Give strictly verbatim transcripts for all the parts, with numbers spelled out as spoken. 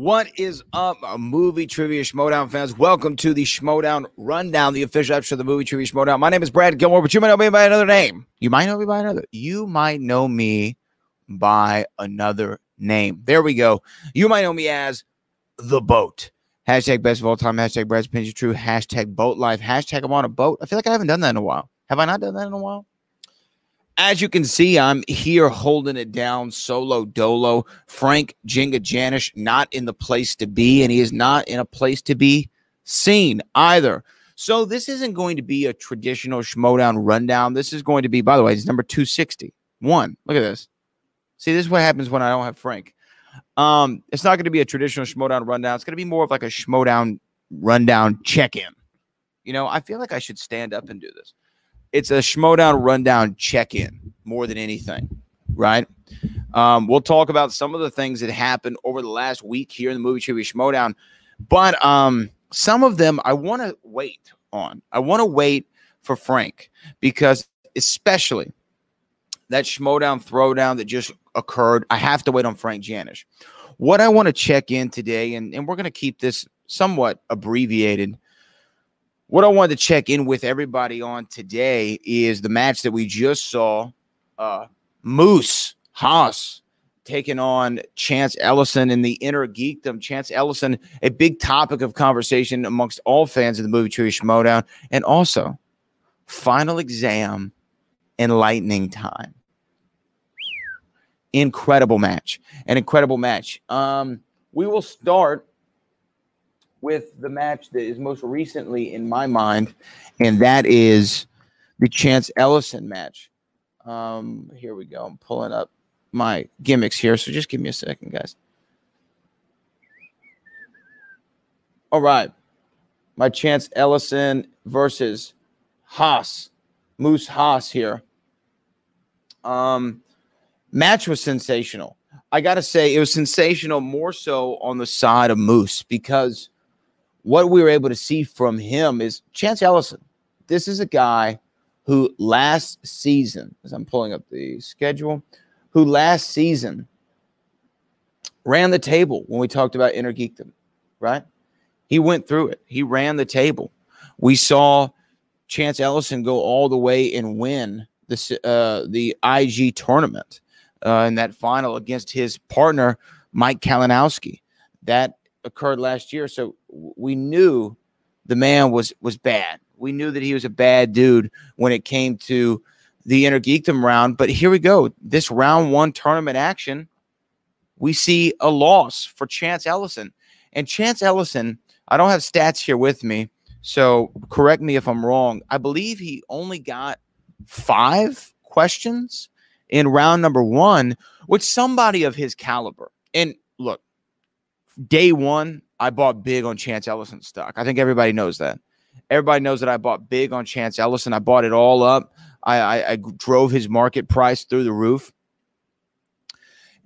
What is up, movie trivia Schmodown fans? Welcome to the Schmodown Rundown, the official episode of the movie trivia Schmodown. My name is Brad Gilmore, but you might know me by another name. You might know me by another. You might know me by another name. There we go. You might know me as The Boat. Hashtag best of all time. Hashtag Brad's Pins True. Hashtag boat life. Hashtag I'm on a boat. I feel like I haven't done that in a while. Have I not done that in a while? As you can see, I'm here holding it down, solo dolo. Frank Jinga Janish, not in the place to be, and he is not in a place to be seen either. So this isn't going to be a traditional Schmodown rundown. This is going to be, by the way, it's number two sixty-one. Look at this. See, this is what happens when I don't have Frank. Um, it's not going to be a traditional Schmodown rundown. It's going to be more of like a Schmodown rundown check-in. You know, I feel like I should stand up and do this. It's a Schmodown rundown check-in more than anything, right? Um, we'll talk about some of the things that happened over the last week here in the movie trivia Schmodown, but um, some of them I want to wait on. I want to wait for Frank because, especially that Schmodown throwdown that just occurred, I have to wait on Frank Janish. What I want to check in today, and, and we're going to keep this somewhat abbreviated. What I wanted to check in with everybody on today is the match that we just saw. Uh, Moose Haas taking on Chance Ellison in the Inner Geekdom. Chance Ellison, a big topic of conversation amongst all fans of the movie trivia Schmodown, and also Final Exam and Lightning Time. Incredible match. An incredible match. Um, we will start with the match that is most recently in my mind, and that is the Chance Ellison match. Um, here we go. I'm pulling up my gimmicks here, so just give me a second, guys. All right, my Chance Ellison versus Haas, Moose Haas here. Um, match was sensational. I gotta say, it was sensational more so on the side of Moose because what we were able to see from him is Chance Ellison. This is a guy who last season, as I'm pulling up the schedule, who last season ran the table when we talked about Inner Geekdom, right? He went through it. He ran the table. We saw Chance Ellison go all the way and win the, uh, the I G tournament uh, in that final against his partner, Mike Kalinowski. That occurred last year, so we knew the man was was bad. We knew that he was a bad dude when it came to the Inner Geekdom round, but here we go. This round one tournament action, we see a loss for Chance Ellison. And Chance Ellison, I don't have stats here with me, so correct me if I'm wrong. I believe he only got five questions in round number one with somebody of his caliber. And look, day one, I bought big on Chance Ellison stock. I think everybody knows that. Everybody knows that I bought big on Chance Ellison. I bought it all up. I, I, I drove his market price through the roof.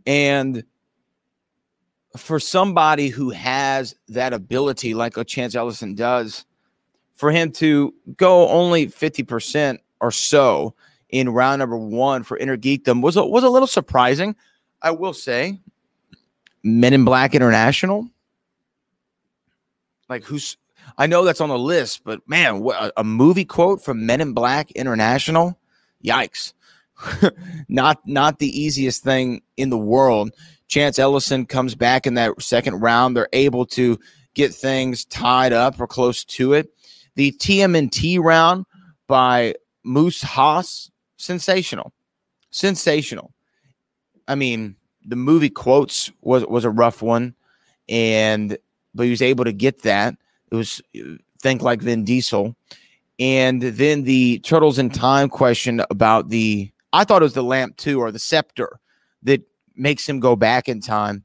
And for somebody who has that ability like a Chance Ellison does, for him to go only fifty percent or so in round number one for Inner Geekdom was a, was a little surprising, I will say. Men in Black International, like who's? I know that's on the list, but man, what, a movie quote from Men in Black International? Yikes! not not the easiest thing in the world. Chance Ellison comes back in that second round. They're able to get things tied up or close to it. The T M N T round by Moose Haas, sensational, sensational. I mean, the movie quotes was, was a rough one, and but he was able to get that. It was think like Vin Diesel. And then the Turtles in Time question about the, I thought it was the lamp too, or the scepter that makes him go back in time.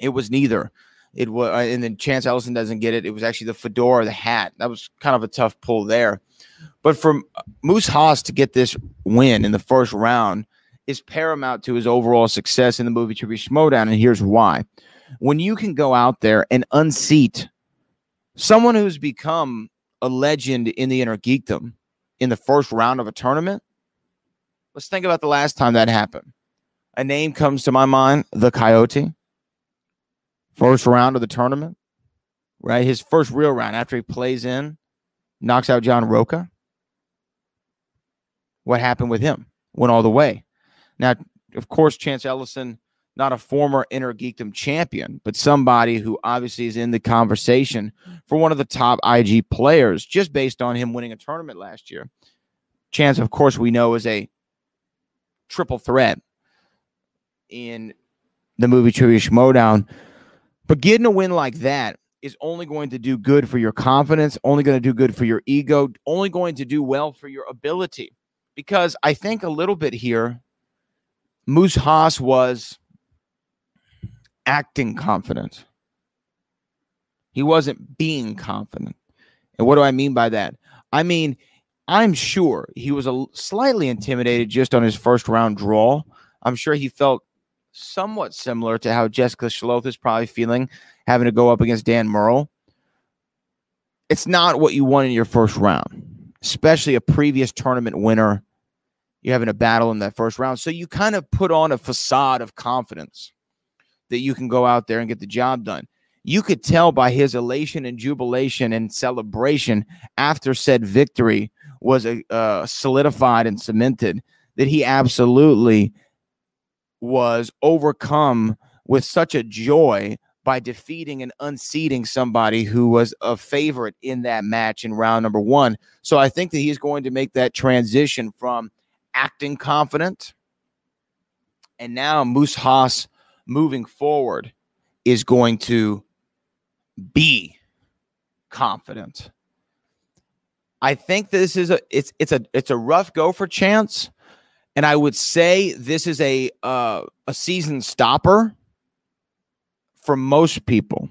It was neither. It was, and then Chance Ellison doesn't get it. It was actually the fedora, the hat. That was kind of a tough pull there. But for Moose Haas to get this win in the first round is paramount to his overall success in the movie trivia Schmodown, and here's why. When you can go out there and unseat someone who's become a legend in the Inner Geekdom in the first round of a tournament, let's think about the last time that happened. A name comes to my mind, The Coyote. first round of the tournament, right? His first real round after he plays in, knocks out John Rocha. What happened with him? Went all the way. Now, of course, Chance Ellison, not a former Inner Geekdom champion, but somebody who obviously is in the conversation for one of the top I G players just based on him winning a tournament last year. Chance, of course, we know is a triple threat in the movie Trivia Shmoedown. But getting a win like that is only going to do good for your confidence, only going to do good for your ego, only going to do well for your ability. Because I think a little bit here, Moose Haas was acting confident. He wasn't being confident. And what do I mean by that? I mean, I'm sure he was a slightly intimidated just on his first round draw. I'm sure he felt somewhat similar to how Jessica Shaloth is probably feeling, having to go up against Dan Merle. It's not what you want in your first round, especially a previous tournament winner. You're having a battle in that first round. So you kind of put on a facade of confidence that you can go out there and get the job done. You could tell by his elation and jubilation and celebration after said victory was uh, solidified and cemented that he absolutely was overcome with such a joy by defeating and unseating somebody who was a favorite in that match in round number one. So I think that he's going to make that transition from acting confident, and now Moose Haas moving forward is going to be confident. I think this is a it's it's a it's a rough go for Chance, and I would say this is a uh, a season stopper for most people,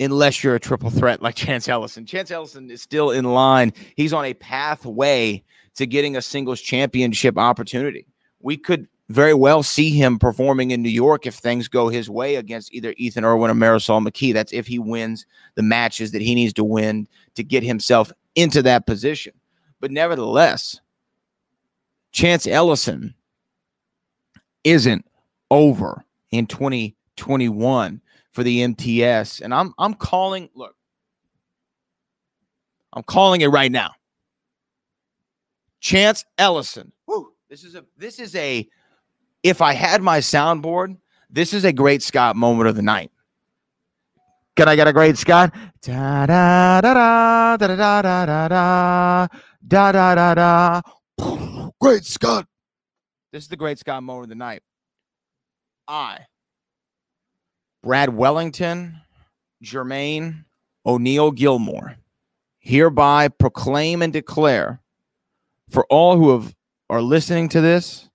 unless you're a triple threat like Chance Ellison. Chance Ellison is still in line. He's on a pathway to getting a singles championship opportunity. We could very well see him performing in New York if things go his way against either Ethan Irwin or Marisol McKee. That's if he wins the matches that he needs to win to get himself into that position. But nevertheless, Chance Ellison isn't over in twenty twenty-one for the M T S. And I'm I'm calling, look, I'm calling it right now. Chance Ellison. Woo, this is a this is a if I had my soundboard, this is a great Scott moment of the night. Can I get a great Scott? Da da da da da da da da da da da da da. Great Scott. This is the great Scott moment of the night. I, Brad Wellington, Jermaine O'Neill Gilmore, hereby proclaim and declare for all who have, are listening to this,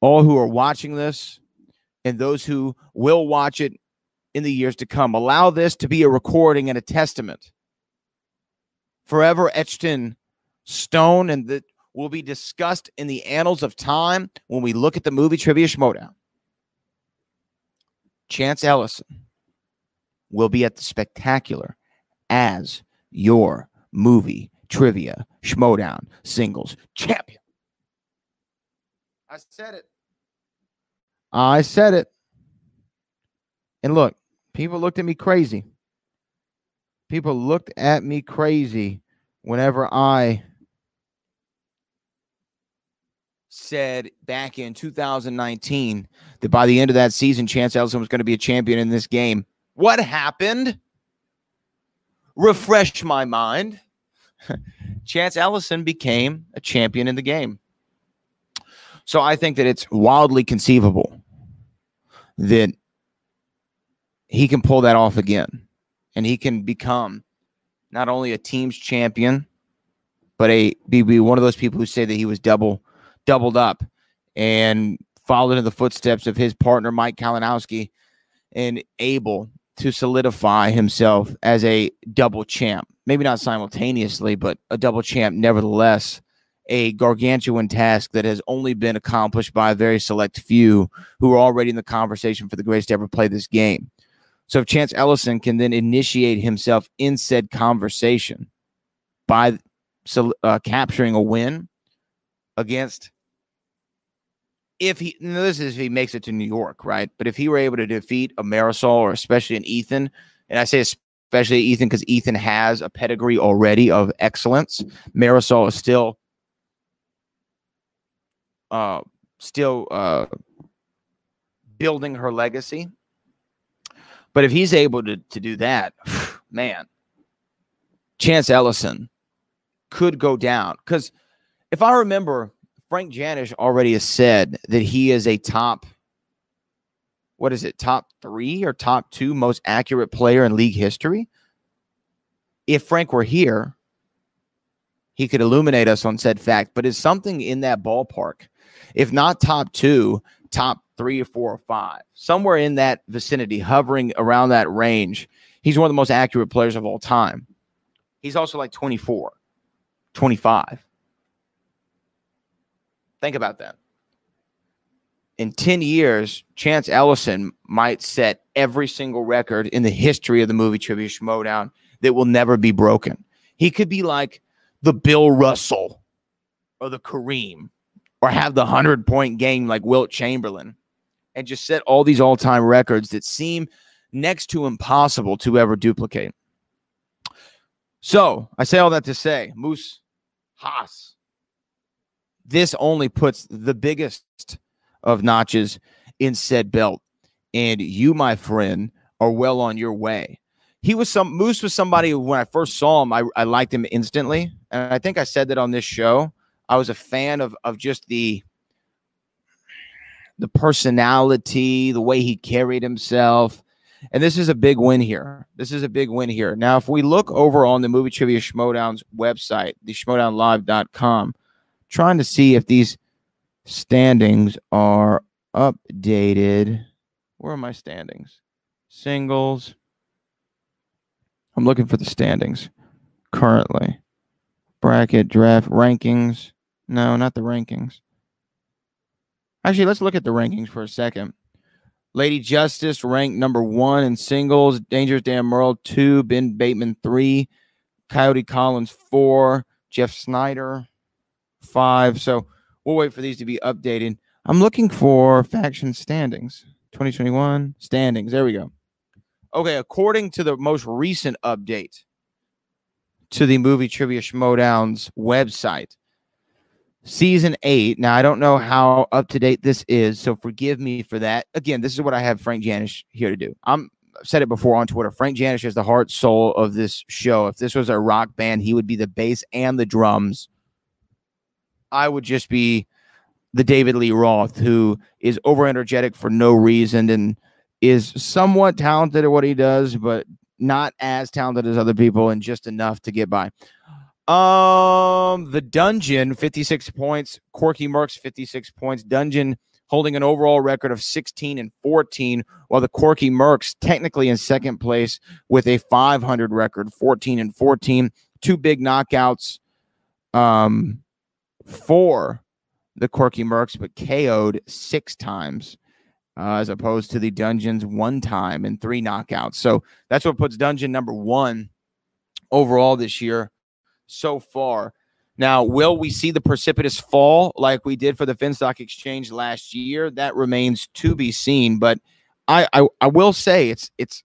all who are watching this, and those who will watch it in the years to come, allow this to be a recording and a testament forever etched in stone, and that will be discussed in the annals of time when we look at the movie Trivia Shmoedown. Chance Ellison will be at the spectacular as your movie Trivia Shmoedown singles champion. I said it. I said it. And look, people looked at me crazy. People looked at me crazy whenever I said back in two thousand nineteen that by the end of that season, Chance Ellison was going to be a champion in this game. What happened? Refresh my mind. Chance Ellison became a champion in the game. So I think that it's wildly conceivable that he can pull that off again, and he can become not only a team's champion, but a be, be one of those people who say that he was double doubled up and followed in the footsteps of his partner, Mike Kalinowski, and able to solidify himself as a double champ. Maybe not simultaneously, but a double champ nevertheless. A gargantuan task that has only been accomplished by a very select few who are already in the conversation for the greatest to ever play this game. So if Chance Ellison can then initiate himself in said conversation by uh, capturing a win against if he, this is if he makes it to New York, right? But if he were able to defeat a Marisol or especially an Ethan, and I say especially Ethan because Ethan has a pedigree already of excellence. Marisol is still, uh, still uh, building her legacy. But if he's able to to do that, man, Chance Ellison could go down because if I remember. Frank Janish already has said that he is a top, what is it, top three or top two most accurate player in league history. If Frank were here, he could illuminate us on said fact, but it's something in that ballpark. If not top two, top three or four or five, somewhere in that vicinity, hovering around that range, he's one of the most accurate players of all time. He's also like twenty-four, twenty-five. Think about that. In ten years, Chance Ellison might set every single record in the history of the movie trivia Shmoedown that will never be broken. He could be like the Bill Russell or the Kareem or have the hundred-point game like Wilt Chamberlain and just set all these all-time records that seem next to impossible to ever duplicate. So I say all that to say, Moose Haas. This only puts the biggest of notches in said belt. And you, my friend, are well on your way. He was some Moose was somebody who, when I first saw him, I, I liked him instantly. And I think I said that on this show. I was a fan of of just the the personality, the way he carried himself. And this is a big win here. This is a big win here. Now, if we look over on the Movie Trivia Schmodown's website, the Schmodown Live dot com, trying to see if these standings are updated. Where are my standings? Singles. I'm looking for the standings currently. Bracket, draft, rankings. No, not the rankings. Actually, let's look at the rankings for a second. Lady Justice ranked number one in singles. Dangerous Dan Merle, two. Ben Bateman, three. Coyote Collins, four. Jeff Snyder, five. So we'll wait for these to be updated. I'm looking for faction standings. twenty twenty-one standings. There we go. Okay, according to the most recent update to the Movie Trivia Schmodown's website, season eight. Now, I don't know how up to date this is, so forgive me for that. Again, this is what I have Frank Janish here to do. I'm I've said it before on Twitter. Frank Janish is the heart soul of this show. If this was a rock band, he would be the bass and the drums. I would just be the David Lee Roth, who is over-energetic for no reason and is somewhat talented at what he does, but not as talented as other people and just enough to get by. Um, The Dungeon, fifty-six points. Quirky Mercs, fifty-six points. Dungeon holding an overall record of sixteen and fourteen, while the Quirky Mercs technically in second place with a five hundred record, fourteen and fourteen. Two big knockouts. Um... for the Quirky Mercs, but K O'd six times uh, as opposed to the Dungeons one time and three knockouts. So that's what puts Dungeon number one overall this year so far. Now, will we see the precipitous fall like we did for the Finstock Exchange last year? That remains to be seen, but I, I, I will say it's it's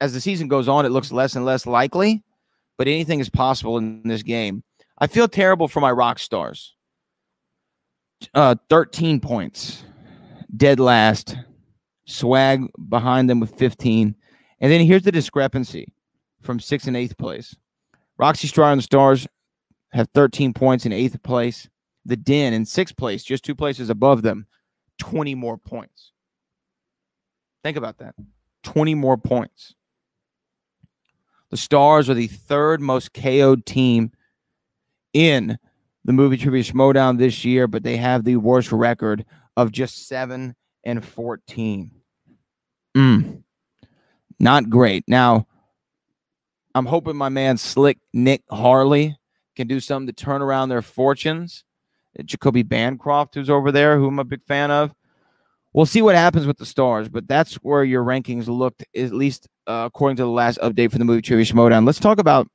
as the season goes on, it looks less and less likely, but anything is possible in this game. I feel terrible for my rock stars. Uh, thirteen points. Dead last. Swag behind them with fifteen. And then here's the discrepancy from sixth and eighth place. Roxy Stryer and the Stars have thirteen points in eighth place. The Den in sixth place, just two places above them, twenty more points. Think about that. twenty more points. The Stars are the third most K O'd team in the Movie Trivia Schmodown this year, but they have the worst record of just seven and fourteen. Mm. Not great. Now, I'm hoping my man Slick Nick Harley can do something to turn around their fortunes. Jacoby Bancroft, who's over there, who I'm a big fan of. We'll see what happens with the Stars, but that's where your rankings looked, at least uh, according to the last update for the Movie Trivia Schmodown. Let's talk about,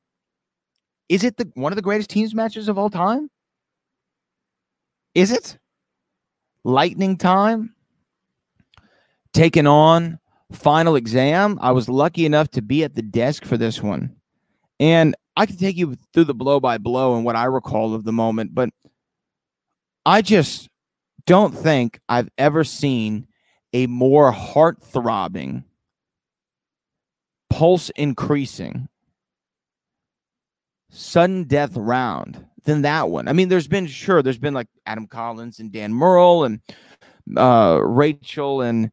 is it the one of the greatest teams matches of all time? Is it? Lightning Time, taking on Final Exam. I was lucky enough to be at the desk for this one, and I can take you through the blow by blow and what I recall of the moment, but I just don't think I've ever seen a more heart-throbbing, pulse-increasing, sudden death round than that one. I mean, there's been, sure, there's been like Adam Collins and Dan Merle and uh, Rachel and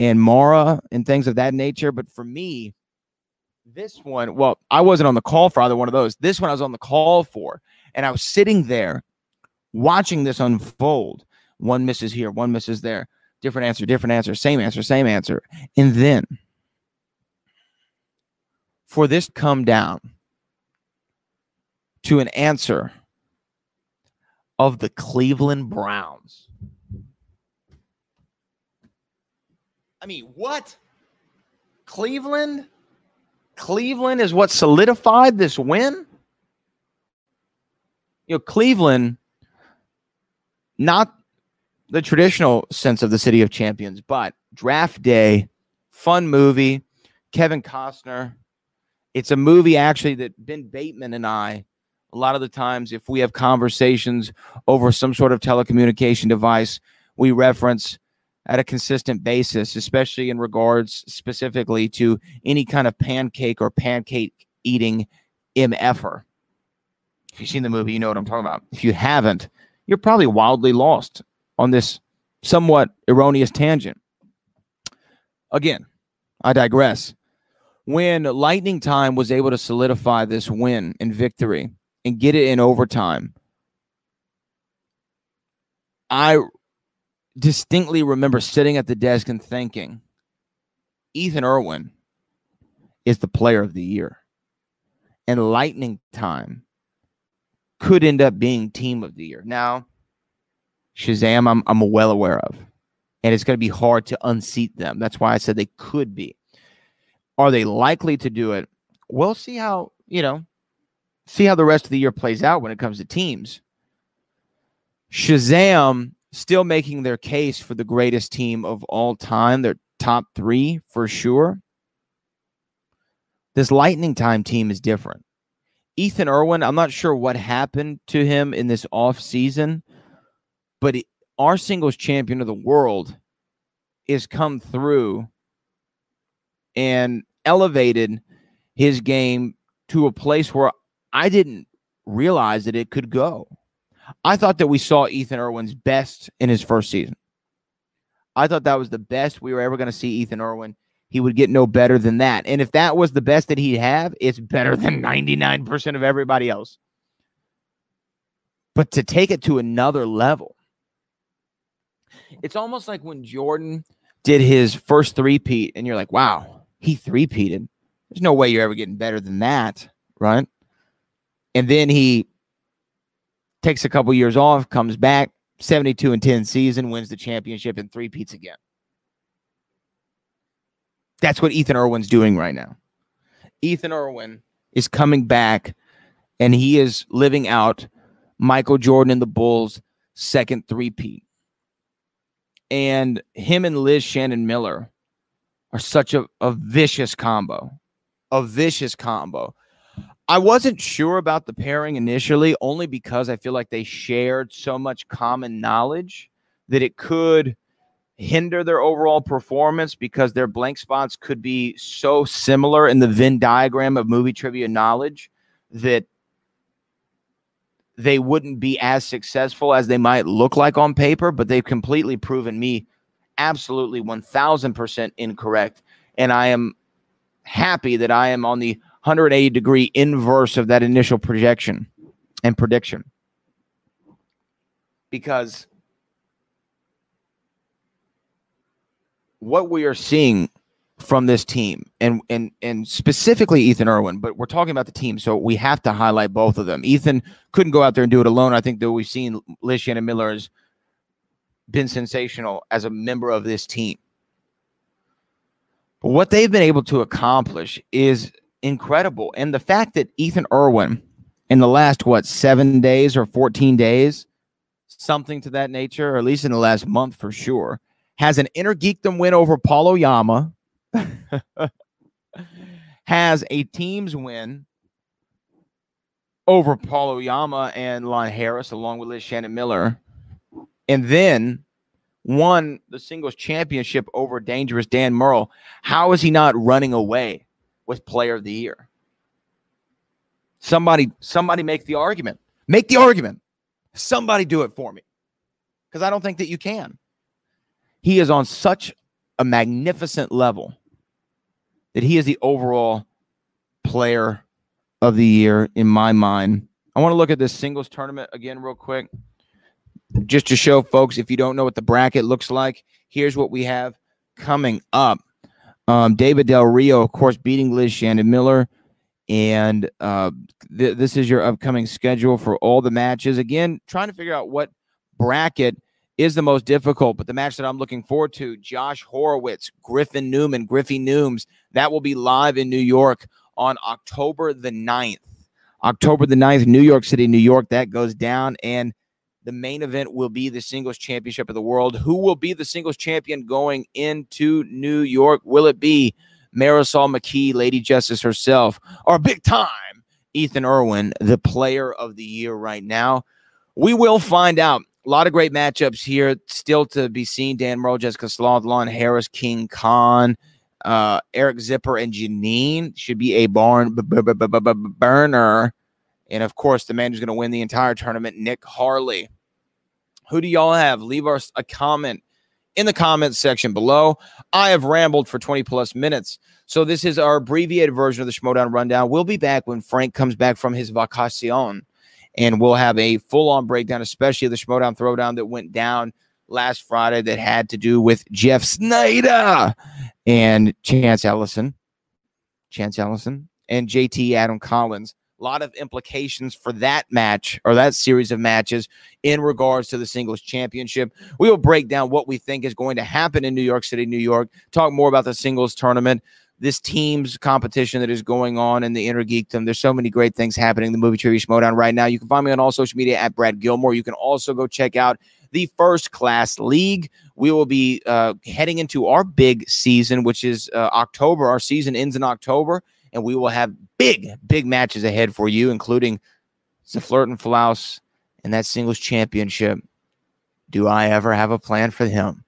and Mara and things of that nature. But for me, this one, well, I wasn't on the call for either one of those. This one I was on the call for, and I was sitting there watching this unfold. One misses here, one misses there. Different answer, different answer, same answer, same answer. And then for this come down to an answer of the Cleveland Browns. I mean, what? Cleveland? Cleveland is what solidified this win? You know, Cleveland, not the traditional sense of the city of champions, but Draft Day, fun movie, Kevin Costner. It's a movie actually that Ben Bateman and I, a lot of the times if we have conversations over some sort of telecommunication device, we reference at a consistent basis, especially in regards specifically to any kind of pancake or pancake eating M F-er. If you've seen the movie, you know what I'm talking about. If you haven't, you're probably wildly lost on this somewhat erroneous tangent. Again, I digress. When Lightning Time was able to solidify this win and victory and get it in overtime, I distinctly remember sitting at the desk and thinking, Ethan Irwin is the player of the year, and Lightning Time could end up being team of the year. Now, Shazam, I'm, I'm well aware of, and it's going to be hard to unseat them. That's why I said they could be. Are they likely to do it? We'll see how, you know, see how the rest of the year plays out when it comes to teams. Shazam still making their case for the greatest team of all time. They're top three for sure. This Lightning Time team is different. Ethan Irwin, I'm not sure what happened to him in this offseason, but it, our singles champion of the world has come through and elevated his game to a place where I didn't realize that it could go. I thought that we saw Ethan Irwin's best in his first season. I thought that was the best we were ever going to see Ethan Irwin. He would get no better than that. And if that was the best that he'd have, it's better than ninety-nine percent of everybody else. But to take it to another level, it's almost like when Jordan did his first three-peat, and you're like, wow, he three-peated. There's no way you're ever getting better than that, right? And then he takes a couple years off, comes back, seventy-two and ten season, wins the championship, and three-peats again. That's what Ethan Irwin's doing right now. Ethan Irwin is coming back, and he is living out Michael Jordan and the Bulls' second three-peat. And him and Liz Shannon Miller are such a, a vicious combo. A vicious combo. I wasn't sure about the pairing initially, only because I feel like they shared so much common knowledge that it could hinder their overall performance because their blank spots could be so similar in the Venn diagram of movie trivia knowledge that they wouldn't be as successful as they might look like on paper, but they've completely proven me absolutely one thousand percent incorrect. And I am happy that I am on the one hundred eighty degree inverse of that initial projection and prediction, because what we are seeing from this team, and and and specifically Ethan Irwin, but we're talking about the team, so we have to highlight both of them. Ethan couldn't go out there and do it alone. I think that we've seen Liz Shannon Miller has been sensational as a member of this team. But what they've been able to accomplish is incredible. And the fact that Ethan Irwin in the last, what, seven days or fourteen days something to that nature, or at least in the last month for sure. Has an Inner Geekdom win over Paulo Yama. Has a team's win over Paulo Yama and Lon Harris, along with Liz Shannon Miller. And then won the singles championship over Dangerous Dan Merle. How is he not running away with Player of the Year? Somebody, somebody make the argument. Make the argument. Somebody do it for me. Because I don't think that you can. He is on such a magnificent level that he is the overall Player of the Year in my mind. I want to look at this singles tournament again real quick. Just to show folks, if you don't know what the bracket looks like, here's what we have coming up. Um, David Del Rio, of course, beating Liz Shannon Miller. And uh, th this is your upcoming schedule for all the matches. Again, trying to figure out what bracket is the most difficult. But the match that I'm looking forward to, Josh Horowitz, Griffin Newman, Griffey Nooms, that will be live in New York on October the ninth. October the ninth, New York City, New York. That goes down, and the main event will be the singles championship of the world. Who will be the singles champion going into New York? Will it be Marisol McKee, Lady Justice herself, or big time Ethan Irwin, the Player of the Year right now? We will find out. A lot of great matchups here still to be seen. Dan Merle, Jessica Shaloth, Lon Harris, King Khan, uh, Eric Zipper, and Janine should be a barn burner. And, of course, the man who's going to win the entire tournament, Nick Harley. Who do y'all have? Leave us a comment in the comments section below. I have rambled for twenty plus minutes. So this is our abbreviated version of the Schmodown Rundown. We'll be back when Frank comes back from his vacacion, and we'll have a full-on breakdown, especially of the Schmodown Throwdown that went down last Friday that had to do with Jeff Snyder and Chance Ellison. Chance Ellison and J T Adam Collins. A lot of implications for that match, or that series of matches, in regards to the singles championship. We will break down what we think is going to happen in New York City, New York, talk more about the singles tournament, this team's competition that is going on in the Inner Geekdom. There's so many great things happening in the Movie Trivia Schmodown right now. You can find me on all social media at Brad Gilmore. You can also go check out the First Class League. We will be uh, heading into our big season, which is uh, October. Our season ends in October. And we will have big, big matches ahead for you, including the Flirt and Flouse and that singles championship. Do I ever have a plan for him?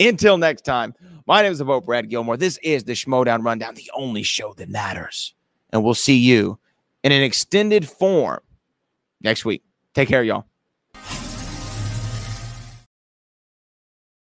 Until next time, my name is the Vote Brad Gilmore. This is the Schmodown Rundown, the only show that matters. And we'll see you in an extended form next week. Take care, y'all.